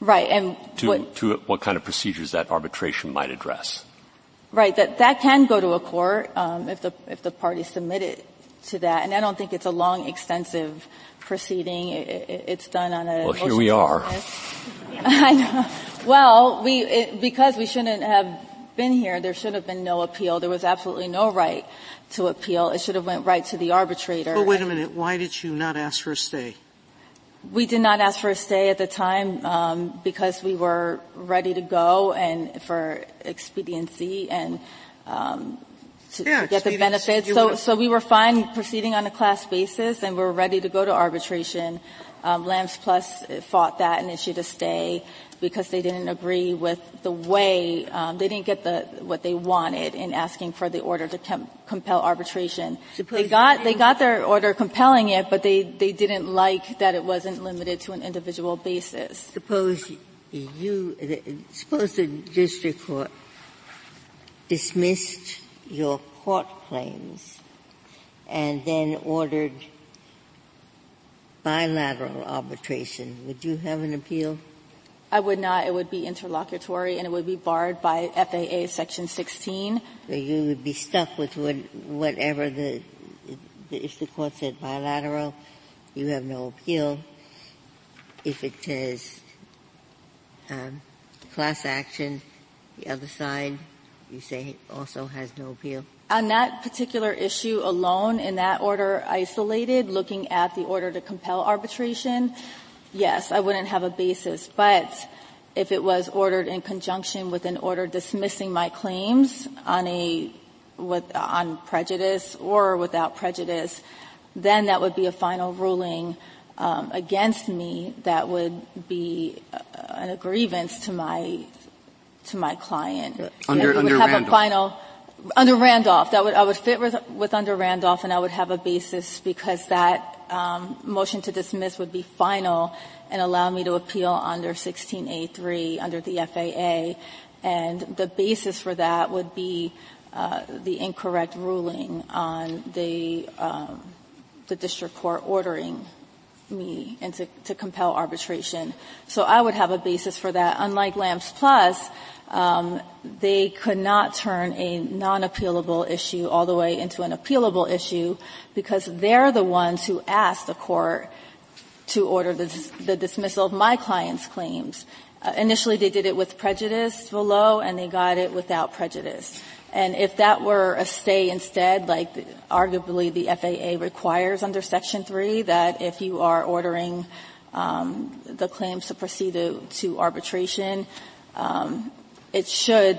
Right, and to what, to what kind of procedures that arbitration might address. Right, that that can go to a court um, if the if the parties submit it to that, and I don't think it's a long, extensive proceeding. It, it, it's done on a. Well, here we are. I know. Well, we it, because we shouldn't have been here. There should have been no appeal. There was absolutely no right to appeal. It should have went right to the arbitrator. But wait a minute. Why did you not ask for a stay? We did not ask for a stay at the time um, because we were ready to go and for expediency and um, to, yeah, to get the benefits. So, so we were fine proceeding on a class basis, and we were ready to go to arbitration. Um, Lamps Plus fought that and issued a stay because they didn't agree with the way um, they didn't get the what they wanted in asking for the order to com- compel arbitration. They got they got their order compelling it, but they they didn't like that it wasn't limited to an individual basis. Suppose you suppose the district court dismissed your court claims and then ordered bilateral arbitration. Would you have an appeal? I would not. It would be interlocutory, and it would be barred by F A A Section sixteen. So you would be stuck with whatever the – if the court said bilateral, you have no appeal. If it says um, class action, the other side, you say also has no appeal. On that particular issue alone, in that order isolated, looking at the order to compel arbitration, yes, I wouldn't have a basis. But if it was ordered in conjunction with an order dismissing my claims on a with, on prejudice or without prejudice, then that would be a final ruling um, against me. That would be a, a grievance to my to my client. Under so under Randolph. A final, Under Randolph, that would, I would fit with, with under Randolph, and I would have a basis because that, um, motion to dismiss would be final and allow me to appeal under sixteen A three under the F A A. And the basis for that would be, uh, the incorrect ruling on the, um, the district court ordering me and to, to compel arbitration. So I would have a basis for that. Unlike Lamps Plus, Um, they could not turn a non-appealable issue all the way into an appealable issue because they're the ones who asked the court to order the, dis- the dismissal of my client's claims. Uh, initially, they did it with prejudice below, and they got it without prejudice. And if that were a stay instead, like the, arguably the F A A requires under Section three, that if you are ordering um, the claims to proceed to, to arbitration, um, It should,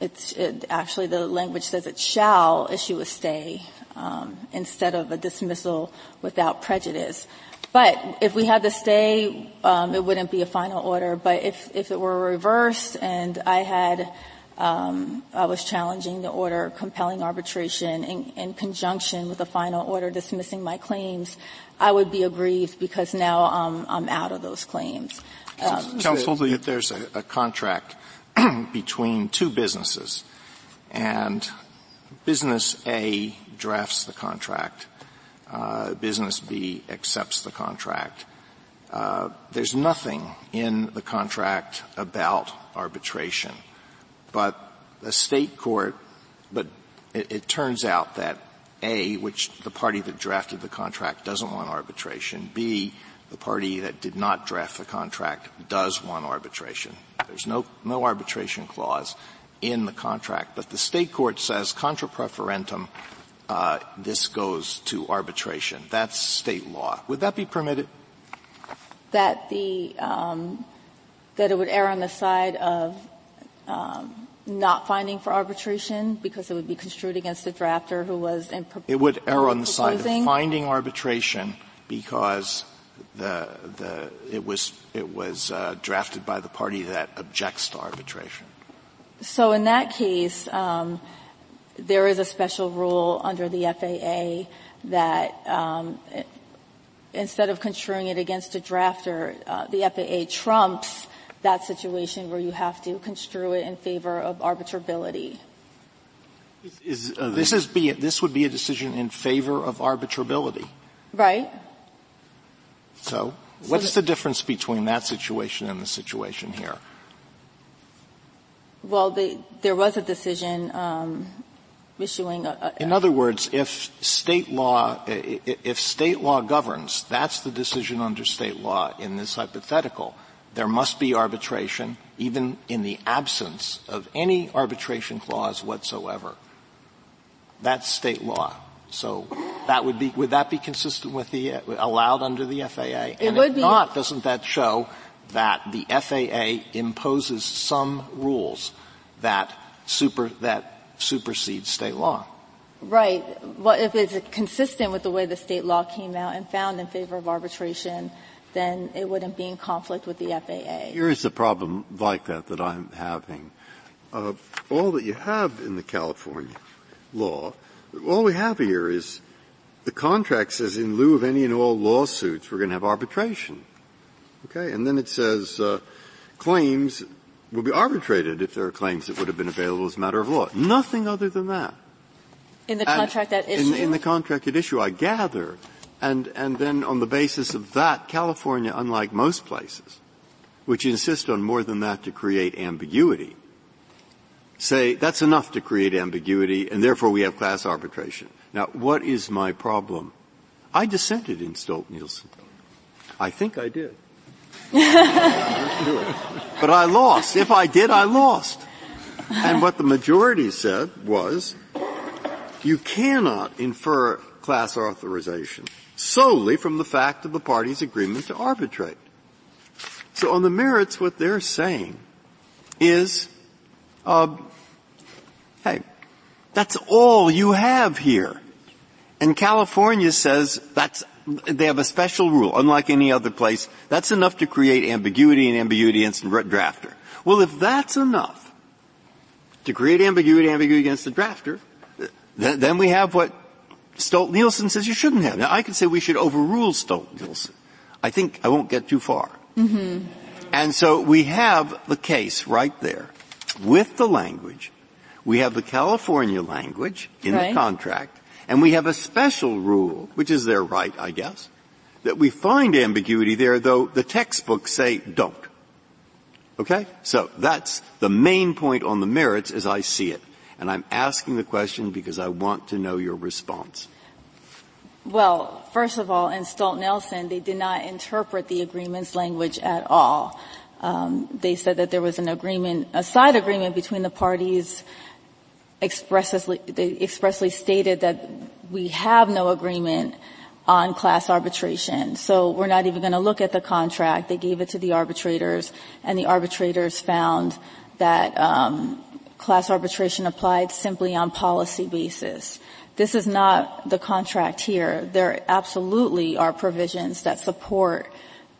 it's, it, actually the language says it shall issue a stay, um, instead of a dismissal without prejudice. But if we had the stay, um, it wouldn't be a final order. But if, if it were reversed and I had, um, I was challenging the order compelling arbitration in, in conjunction with the final order dismissing my claims, I would be aggrieved because now um, I'm out of those claims. Um, Counsel, the, there's a, a contract between two businesses, and business A drafts the contract. Uh, business B accepts the contract. Uh, there's nothing in the contract about arbitration, but the state court, but it, it turns out that A, which the party that drafted the contract doesn't want arbitration, B, the party that did not draft the contract does want arbitration. There's no, no arbitration clause in the contract, but the state court says contra preferentum, uh, this goes to arbitration. That's state law. Would that be permitted? That the, um, that it would err on the side of, um, not finding for arbitration because it would be construed against the drafter who was in pro- It would err on the proposing. side of finding arbitration because the, the, it was, it was, uh, drafted by the party that objects to arbitration. So in that case, um, there is a special rule under the F A A that, um, it, instead of construing it against a drafter, uh, the F A A trumps that situation where you have to construe it in favor of arbitrability. Is, is, uh, this is be, this would be a decision in favor of arbitrability. Right. So, what's so the, the difference between that situation and the situation here? Well, the, there was a decision, um, issuing a, a, in other words, if state law, if state law governs, that's the decision under state law in this hypothetical. There must be arbitration, even in the absence of any arbitration clause whatsoever. That's state law. So that would be, would that be consistent with the, allowed under the F A A? It and would if be. not, doesn't that show that the F A A imposes some rules that super, that supersedes state law? Right. Well, if it's consistent with the way the state law came out and found in favor of arbitration, then it wouldn't be in conflict with the F A A. Here is the problem like that that I'm having. Uh, all that you have in the California law, all we have here is the contract says in lieu of any and all lawsuits, we're going to have arbitration. Okay? And then it says uh, claims will be arbitrated if there are claims that would have been available as a matter of law. Nothing other than that. In the contract at issue? In, in the contract at issue, I gather. And, and then on the basis of that, California, unlike most places, which insist on more than that to create ambiguity, say that's enough to create ambiguity and therefore we have class arbitration. Now, what is my problem? I dissented in Stolt-Nielsen. I think I did. But I lost. If I did, I lost. And what the majority said was, you cannot infer class authorization solely from the fact of the party's agreement to arbitrate. So on the merits, what they're saying is, uh, hey, that's all you have here. And California says that's, they have a special rule, unlike any other place. That's enough to create ambiguity and ambiguity against the drafter. Well, if that's enough to create ambiguity, ambiguity against the drafter, th- then we have what Stolt-Nielsen says you shouldn't have. Now, I could say we should overrule Stolt-Nielsen. I think I won't get too far. Mm-hmm. And so we have the case right there with the language. We have the California language in right. the contract, and we have a special rule, which is their right, I guess, that we find ambiguity there, though the textbooks say don't. Okay? So that's the main point on the merits as I see it. And I'm asking the question because I want to know your response. Well, first of all, in Stolt-Nielsen, they did not interpret the agreement's language at all. Um, they said that there was an agreement, a side agreement between the parties. Expressly, they expressly stated that we have no agreement on class arbitration, so we're not even going to look at the contract. They gave it to the arbitrators, and the arbitrators found that um, class arbitration applied simply on policy basis. This is not the contract here. There absolutely are provisions that support,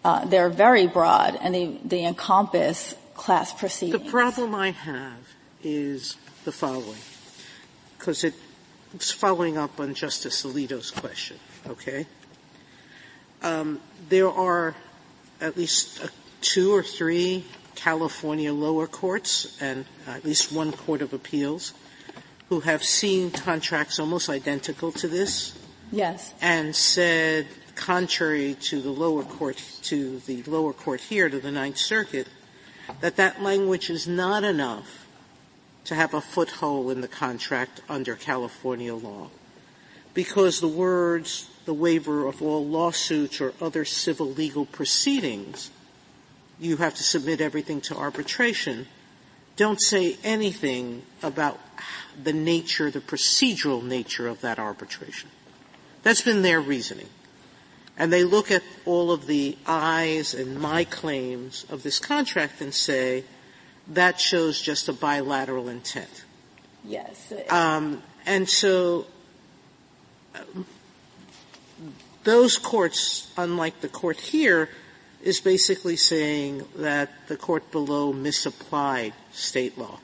uh, they're very broad and they, they encompass class proceedings. The problem I have is the following, because it's following up on Justice Alito's question, okay? Um, there are at least uh, two or three California lower courts and at least one court of appeals who have seen contracts almost identical to this. Yes. And said, contrary to the lower court, to the lower court here, to the Ninth Circuit, that that language is not enough to have a foothold in the contract under California law, because the words, the waiver of all lawsuits or other civil legal proceedings, you have to submit everything to arbitration, don't say anything about the nature, the procedural nature of that arbitration. That's been their reasoning. And they look at all of the I's and my claims of this contract and say, that shows just a bilateral intent. Yes. Um, and so um, those courts, unlike the court here, is basically saying that the court below misapplied state law.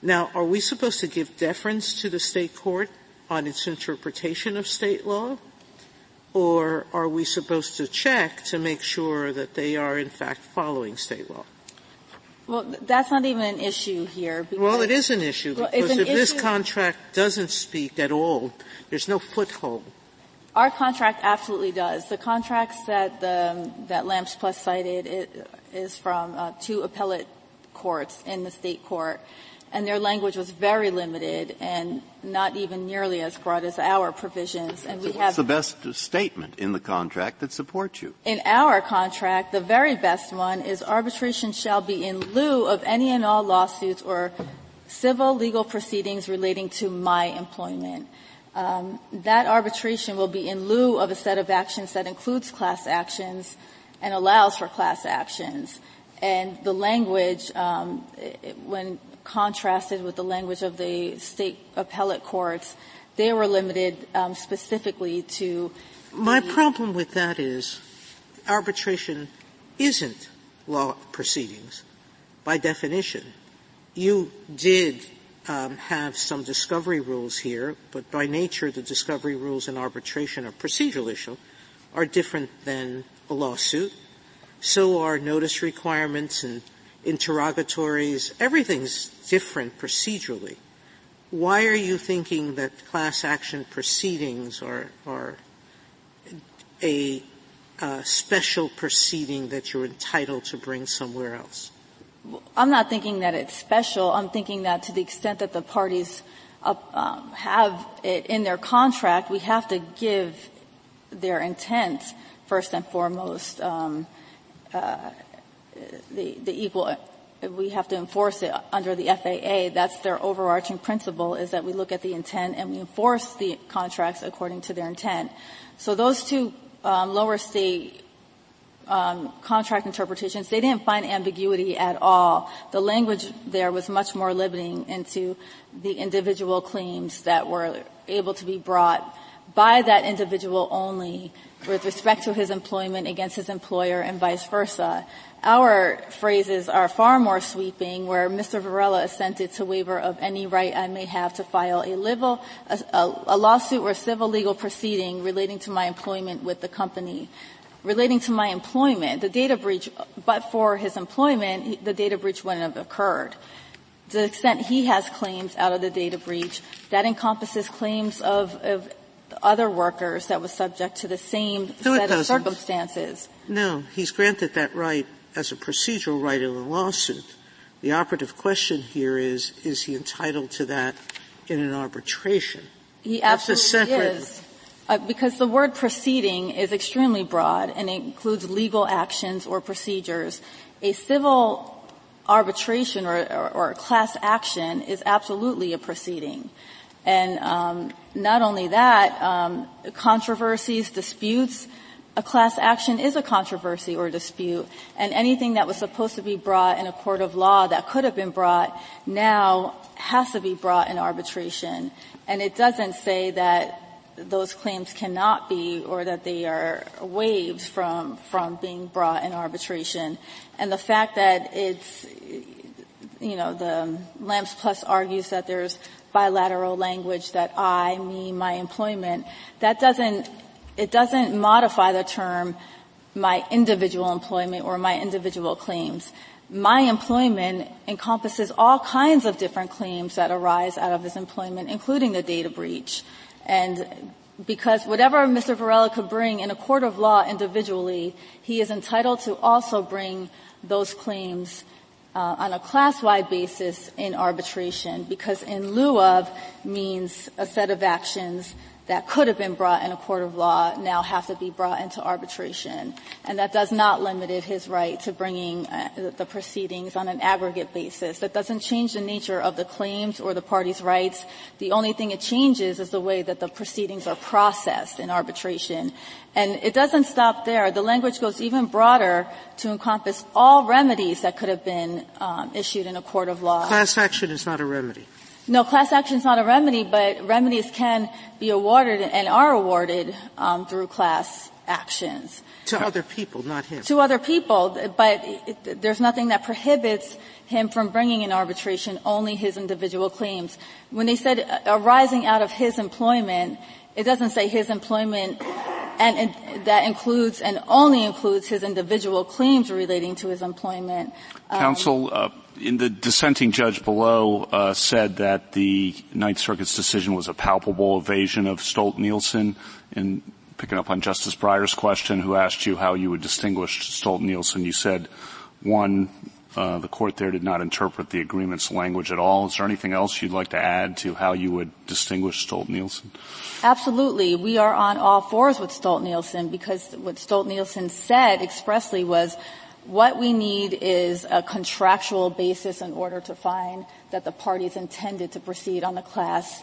Now, are we supposed to give deference to the state court on its interpretation of state law? Or are we supposed to check to make sure that they are, in fact, following state law? Well, that's not even an issue here. Well, it is an issue, because well, an if issue, this contract doesn't speak at all, there's no foothold. Our contract absolutely does. The contracts that the, that Lamps Plus cited it, is from uh, two appellate courts in the state court, and their language was very limited and not even nearly as broad as our provisions. And we so have the best statement in the contract that supports you. In our contract, the very best one is arbitration shall be in lieu of any and all lawsuits or civil legal proceedings relating to my employment. Um, that arbitration will be in lieu of a set of actions that includes class actions and allows for class actions. And the language, um, it, when contrasted with the language of the state appellate courts, they were limited um, specifically to My problem with that is arbitration isn't law proceedings by definition. You did um, have some discovery rules here, but by nature the discovery rules in arbitration or procedural issue are different than a lawsuit. So are notice requirements and interrogatories. Everything's different procedurally. Why are you thinking that class action proceedings are, are a, a special proceeding that you're entitled to bring somewhere else? I'm not thinking that it's special. I'm thinking that to the extent that the parties up, um, have it in their contract, we have to give their intent first and foremost. Um, uh, The, the equal, we have to enforce it under the F A A. That's their overarching principle, is that we look at the intent and we enforce the contracts according to their intent. So those two um, lower state um, contract interpretations, they didn't find ambiguity at all. The language there was much more limiting into the individual claims that were able to be brought by that individual only with respect to his employment against his employer and vice versa. Our phrases are far more sweeping, where Mister Varela assented to waiver of any right I may have to file a, legal, a, a lawsuit or civil legal proceeding relating to my employment with the company. Relating to my employment, the data breach, but for his employment, the data breach wouldn't have occurred. To the extent he has claims out of the data breach, that encompasses claims of, of other workers that was subject to the same no, set of circumstances. No, he's granted that right as a procedural right in a lawsuit. The operative question here is, is he entitled to that in an arbitration? He absolutely is. Uh, because the word proceeding is extremely broad and it includes legal actions or procedures. A civil arbitration or, or, or a class action is absolutely a proceeding. And um, not only that, um, controversies, disputes, a class action is a controversy or dispute, and anything that was supposed to be brought in a court of law that could have been brought now has to be brought in arbitration. And it doesn't say that those claims cannot be or that they are waived from, from being brought in arbitration. And the fact that it's you know, the Lamps Plus argues that there's bilateral language that I, me, my employment, that doesn't, it doesn't modify the term my individual employment or my individual claims. My employment encompasses all kinds of different claims that arise out of this employment, including the data breach. And because whatever Mister Varela could bring in a court of law individually, he is entitled to also bring those claims uh, on a class-wide basis in arbitration, because in lieu of means a set of actions that could have been brought in a court of law now have to be brought into arbitration. And that does not limit his right to bringing uh, the proceedings on an aggregate basis. That doesn't change the nature of the claims or the parties' rights. The only thing it changes is the way that the proceedings are processed in arbitration. And it doesn't stop there. The language goes even broader to encompass all remedies that could have been um, issued in a court of law. Class action is not a remedy. No, class action is not a remedy, but remedies can be awarded and are awarded um, through class actions. To other people, not him. To other people, but it, there's nothing that prohibits him from bringing in arbitration, only his individual claims. When they said uh, arising out of his employment, it doesn't say his employment, and, and that includes and only includes his individual claims relating to his employment. Um, Counsel, uh In the dissenting judge below uh, said that the Ninth Circuit's decision was a palpable evasion of Stolt-Nielsen, and picking up on Justice Breyer's question, who asked you how you would distinguish Stolt-Nielsen, you said, one, uh, the court there did not interpret the agreement's language at all. Is there anything else you'd like to add to how you would distinguish Stolt-Nielsen? Absolutely. We are on all fours with Stolt-Nielsen, because what Stolt-Nielsen said expressly was, what we need is a contractual basis in order to find that the parties intended to proceed on the class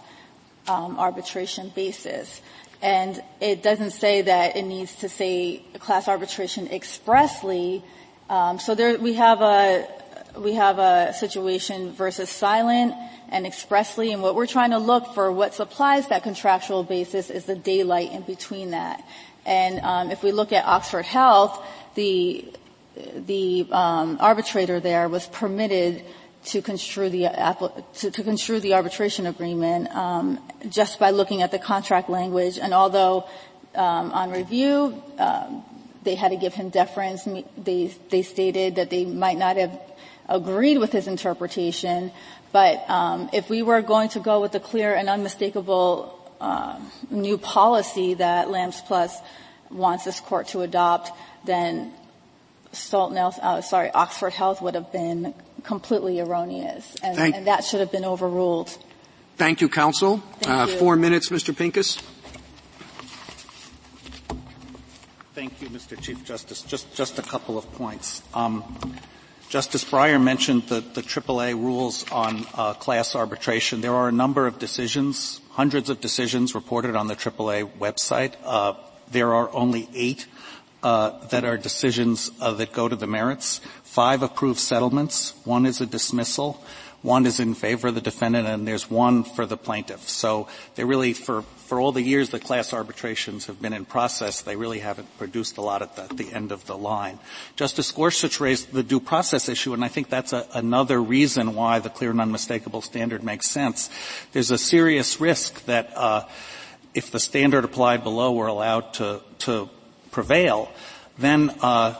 um, arbitration basis. And it doesn't say that it needs to say class arbitration expressly. Um, so there we have a we have a situation versus silent and expressly, and what we're trying to look for, what supplies that contractual basis, is the daylight in between that. And um, if we look at Oxford Health, the The um, arbitrator there was permitted to construe the to, to construe the arbitration agreement um, just by looking at the contract language. And although um, on review um, they had to give him deference, they they stated that they might not have agreed with his interpretation. But um, if we were going to go with the clear and unmistakable uh, new policy that Lamps Plus wants this court to adopt, then Stolt-Nielsen, uh, sorry, Oxford Health would have been completely erroneous, and, Thank- and that should have been overruled. Thank you, counsel. Thank uh, you. Four minutes, Mister Pincus. Thank you, Mister Chief Justice. Just, just a couple of points. Um, Justice Breyer mentioned the, the triple A rules on uh, class arbitration. There are a number of decisions, hundreds of decisions reported on the triple A website. Uh, there are only eight. Uh, that are decisions uh, that go to the merits. Five approved settlements. One is a dismissal. One is in favor of the defendant, and there's one for the plaintiff. So they really, for, for all the years the class arbitrations have been in process, they really haven't produced a lot at the, at the end of the line. Justice Gorsuch raised the due process issue, and I think that's a, another reason why the clear and unmistakable standard makes sense. There's a serious risk that uh, if the standard applied below were allowed to, to prevail, then uh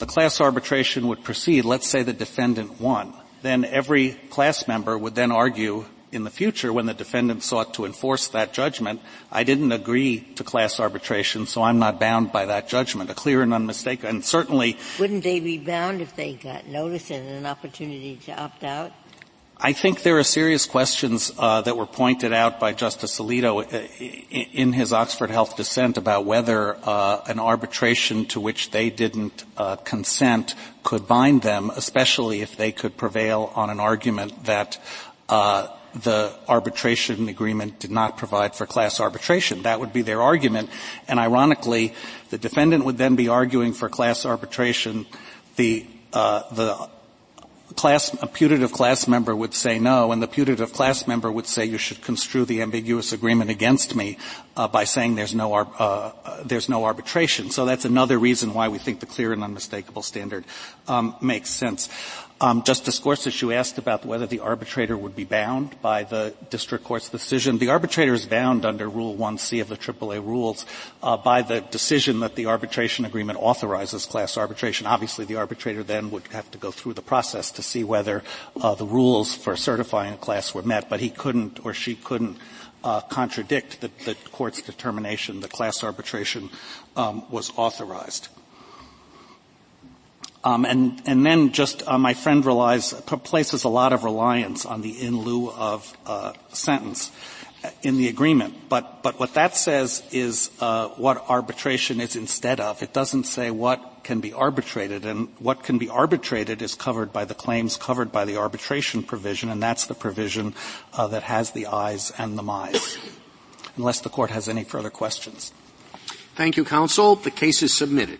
the class arbitration would proceed. Let's say the defendant won. Then every class member would then argue in the future, when the defendant sought to enforce that judgment, I didn't agree to class arbitration, so I'm not bound by that judgment. A clear and unmistakable, and certainly wouldn't they be bound if they got notice and an opportunity to opt out? I think there are serious questions uh, that were pointed out by Justice Alito in his Oxford Health dissent about whether uh, an arbitration to which they didn't uh, consent could bind them, especially if they could prevail on an argument that uh, the arbitration agreement did not provide for class arbitration. That would be their argument. And ironically, the defendant would then be arguing for class arbitration. The uh, the Class, a putative class member would say no, and the putative class member would say you should construe the ambiguous agreement against me uh, by saying there's no uh, uh, there's no arbitration. So that's another reason why we think the clear and unmistakable standard um, makes sense. Um, Justice Gorsuch, you asked about whether the arbitrator would be bound by the district court's decision. The arbitrator is bound under Rule one C of the triple A rules uh, by the decision that the arbitration agreement authorizes class arbitration. Obviously, the arbitrator then would have to go through the process to see whether uh, the rules for certifying a class were met, but he couldn't or she couldn't uh, contradict the, the court's determination that class arbitration um, was authorized. Um, and, and then just uh, my friend relies places a lot of reliance on the in lieu of uh, sentence in the agreement, but but what that says is uh, what arbitration is instead of. It doesn't say what can be arbitrated, and what can be arbitrated is covered by the claims covered by the arbitration provision, and that's the provision uh, that has the I's and the my's. Unless the court has any further questions. Thank you, counsel. The case is submitted.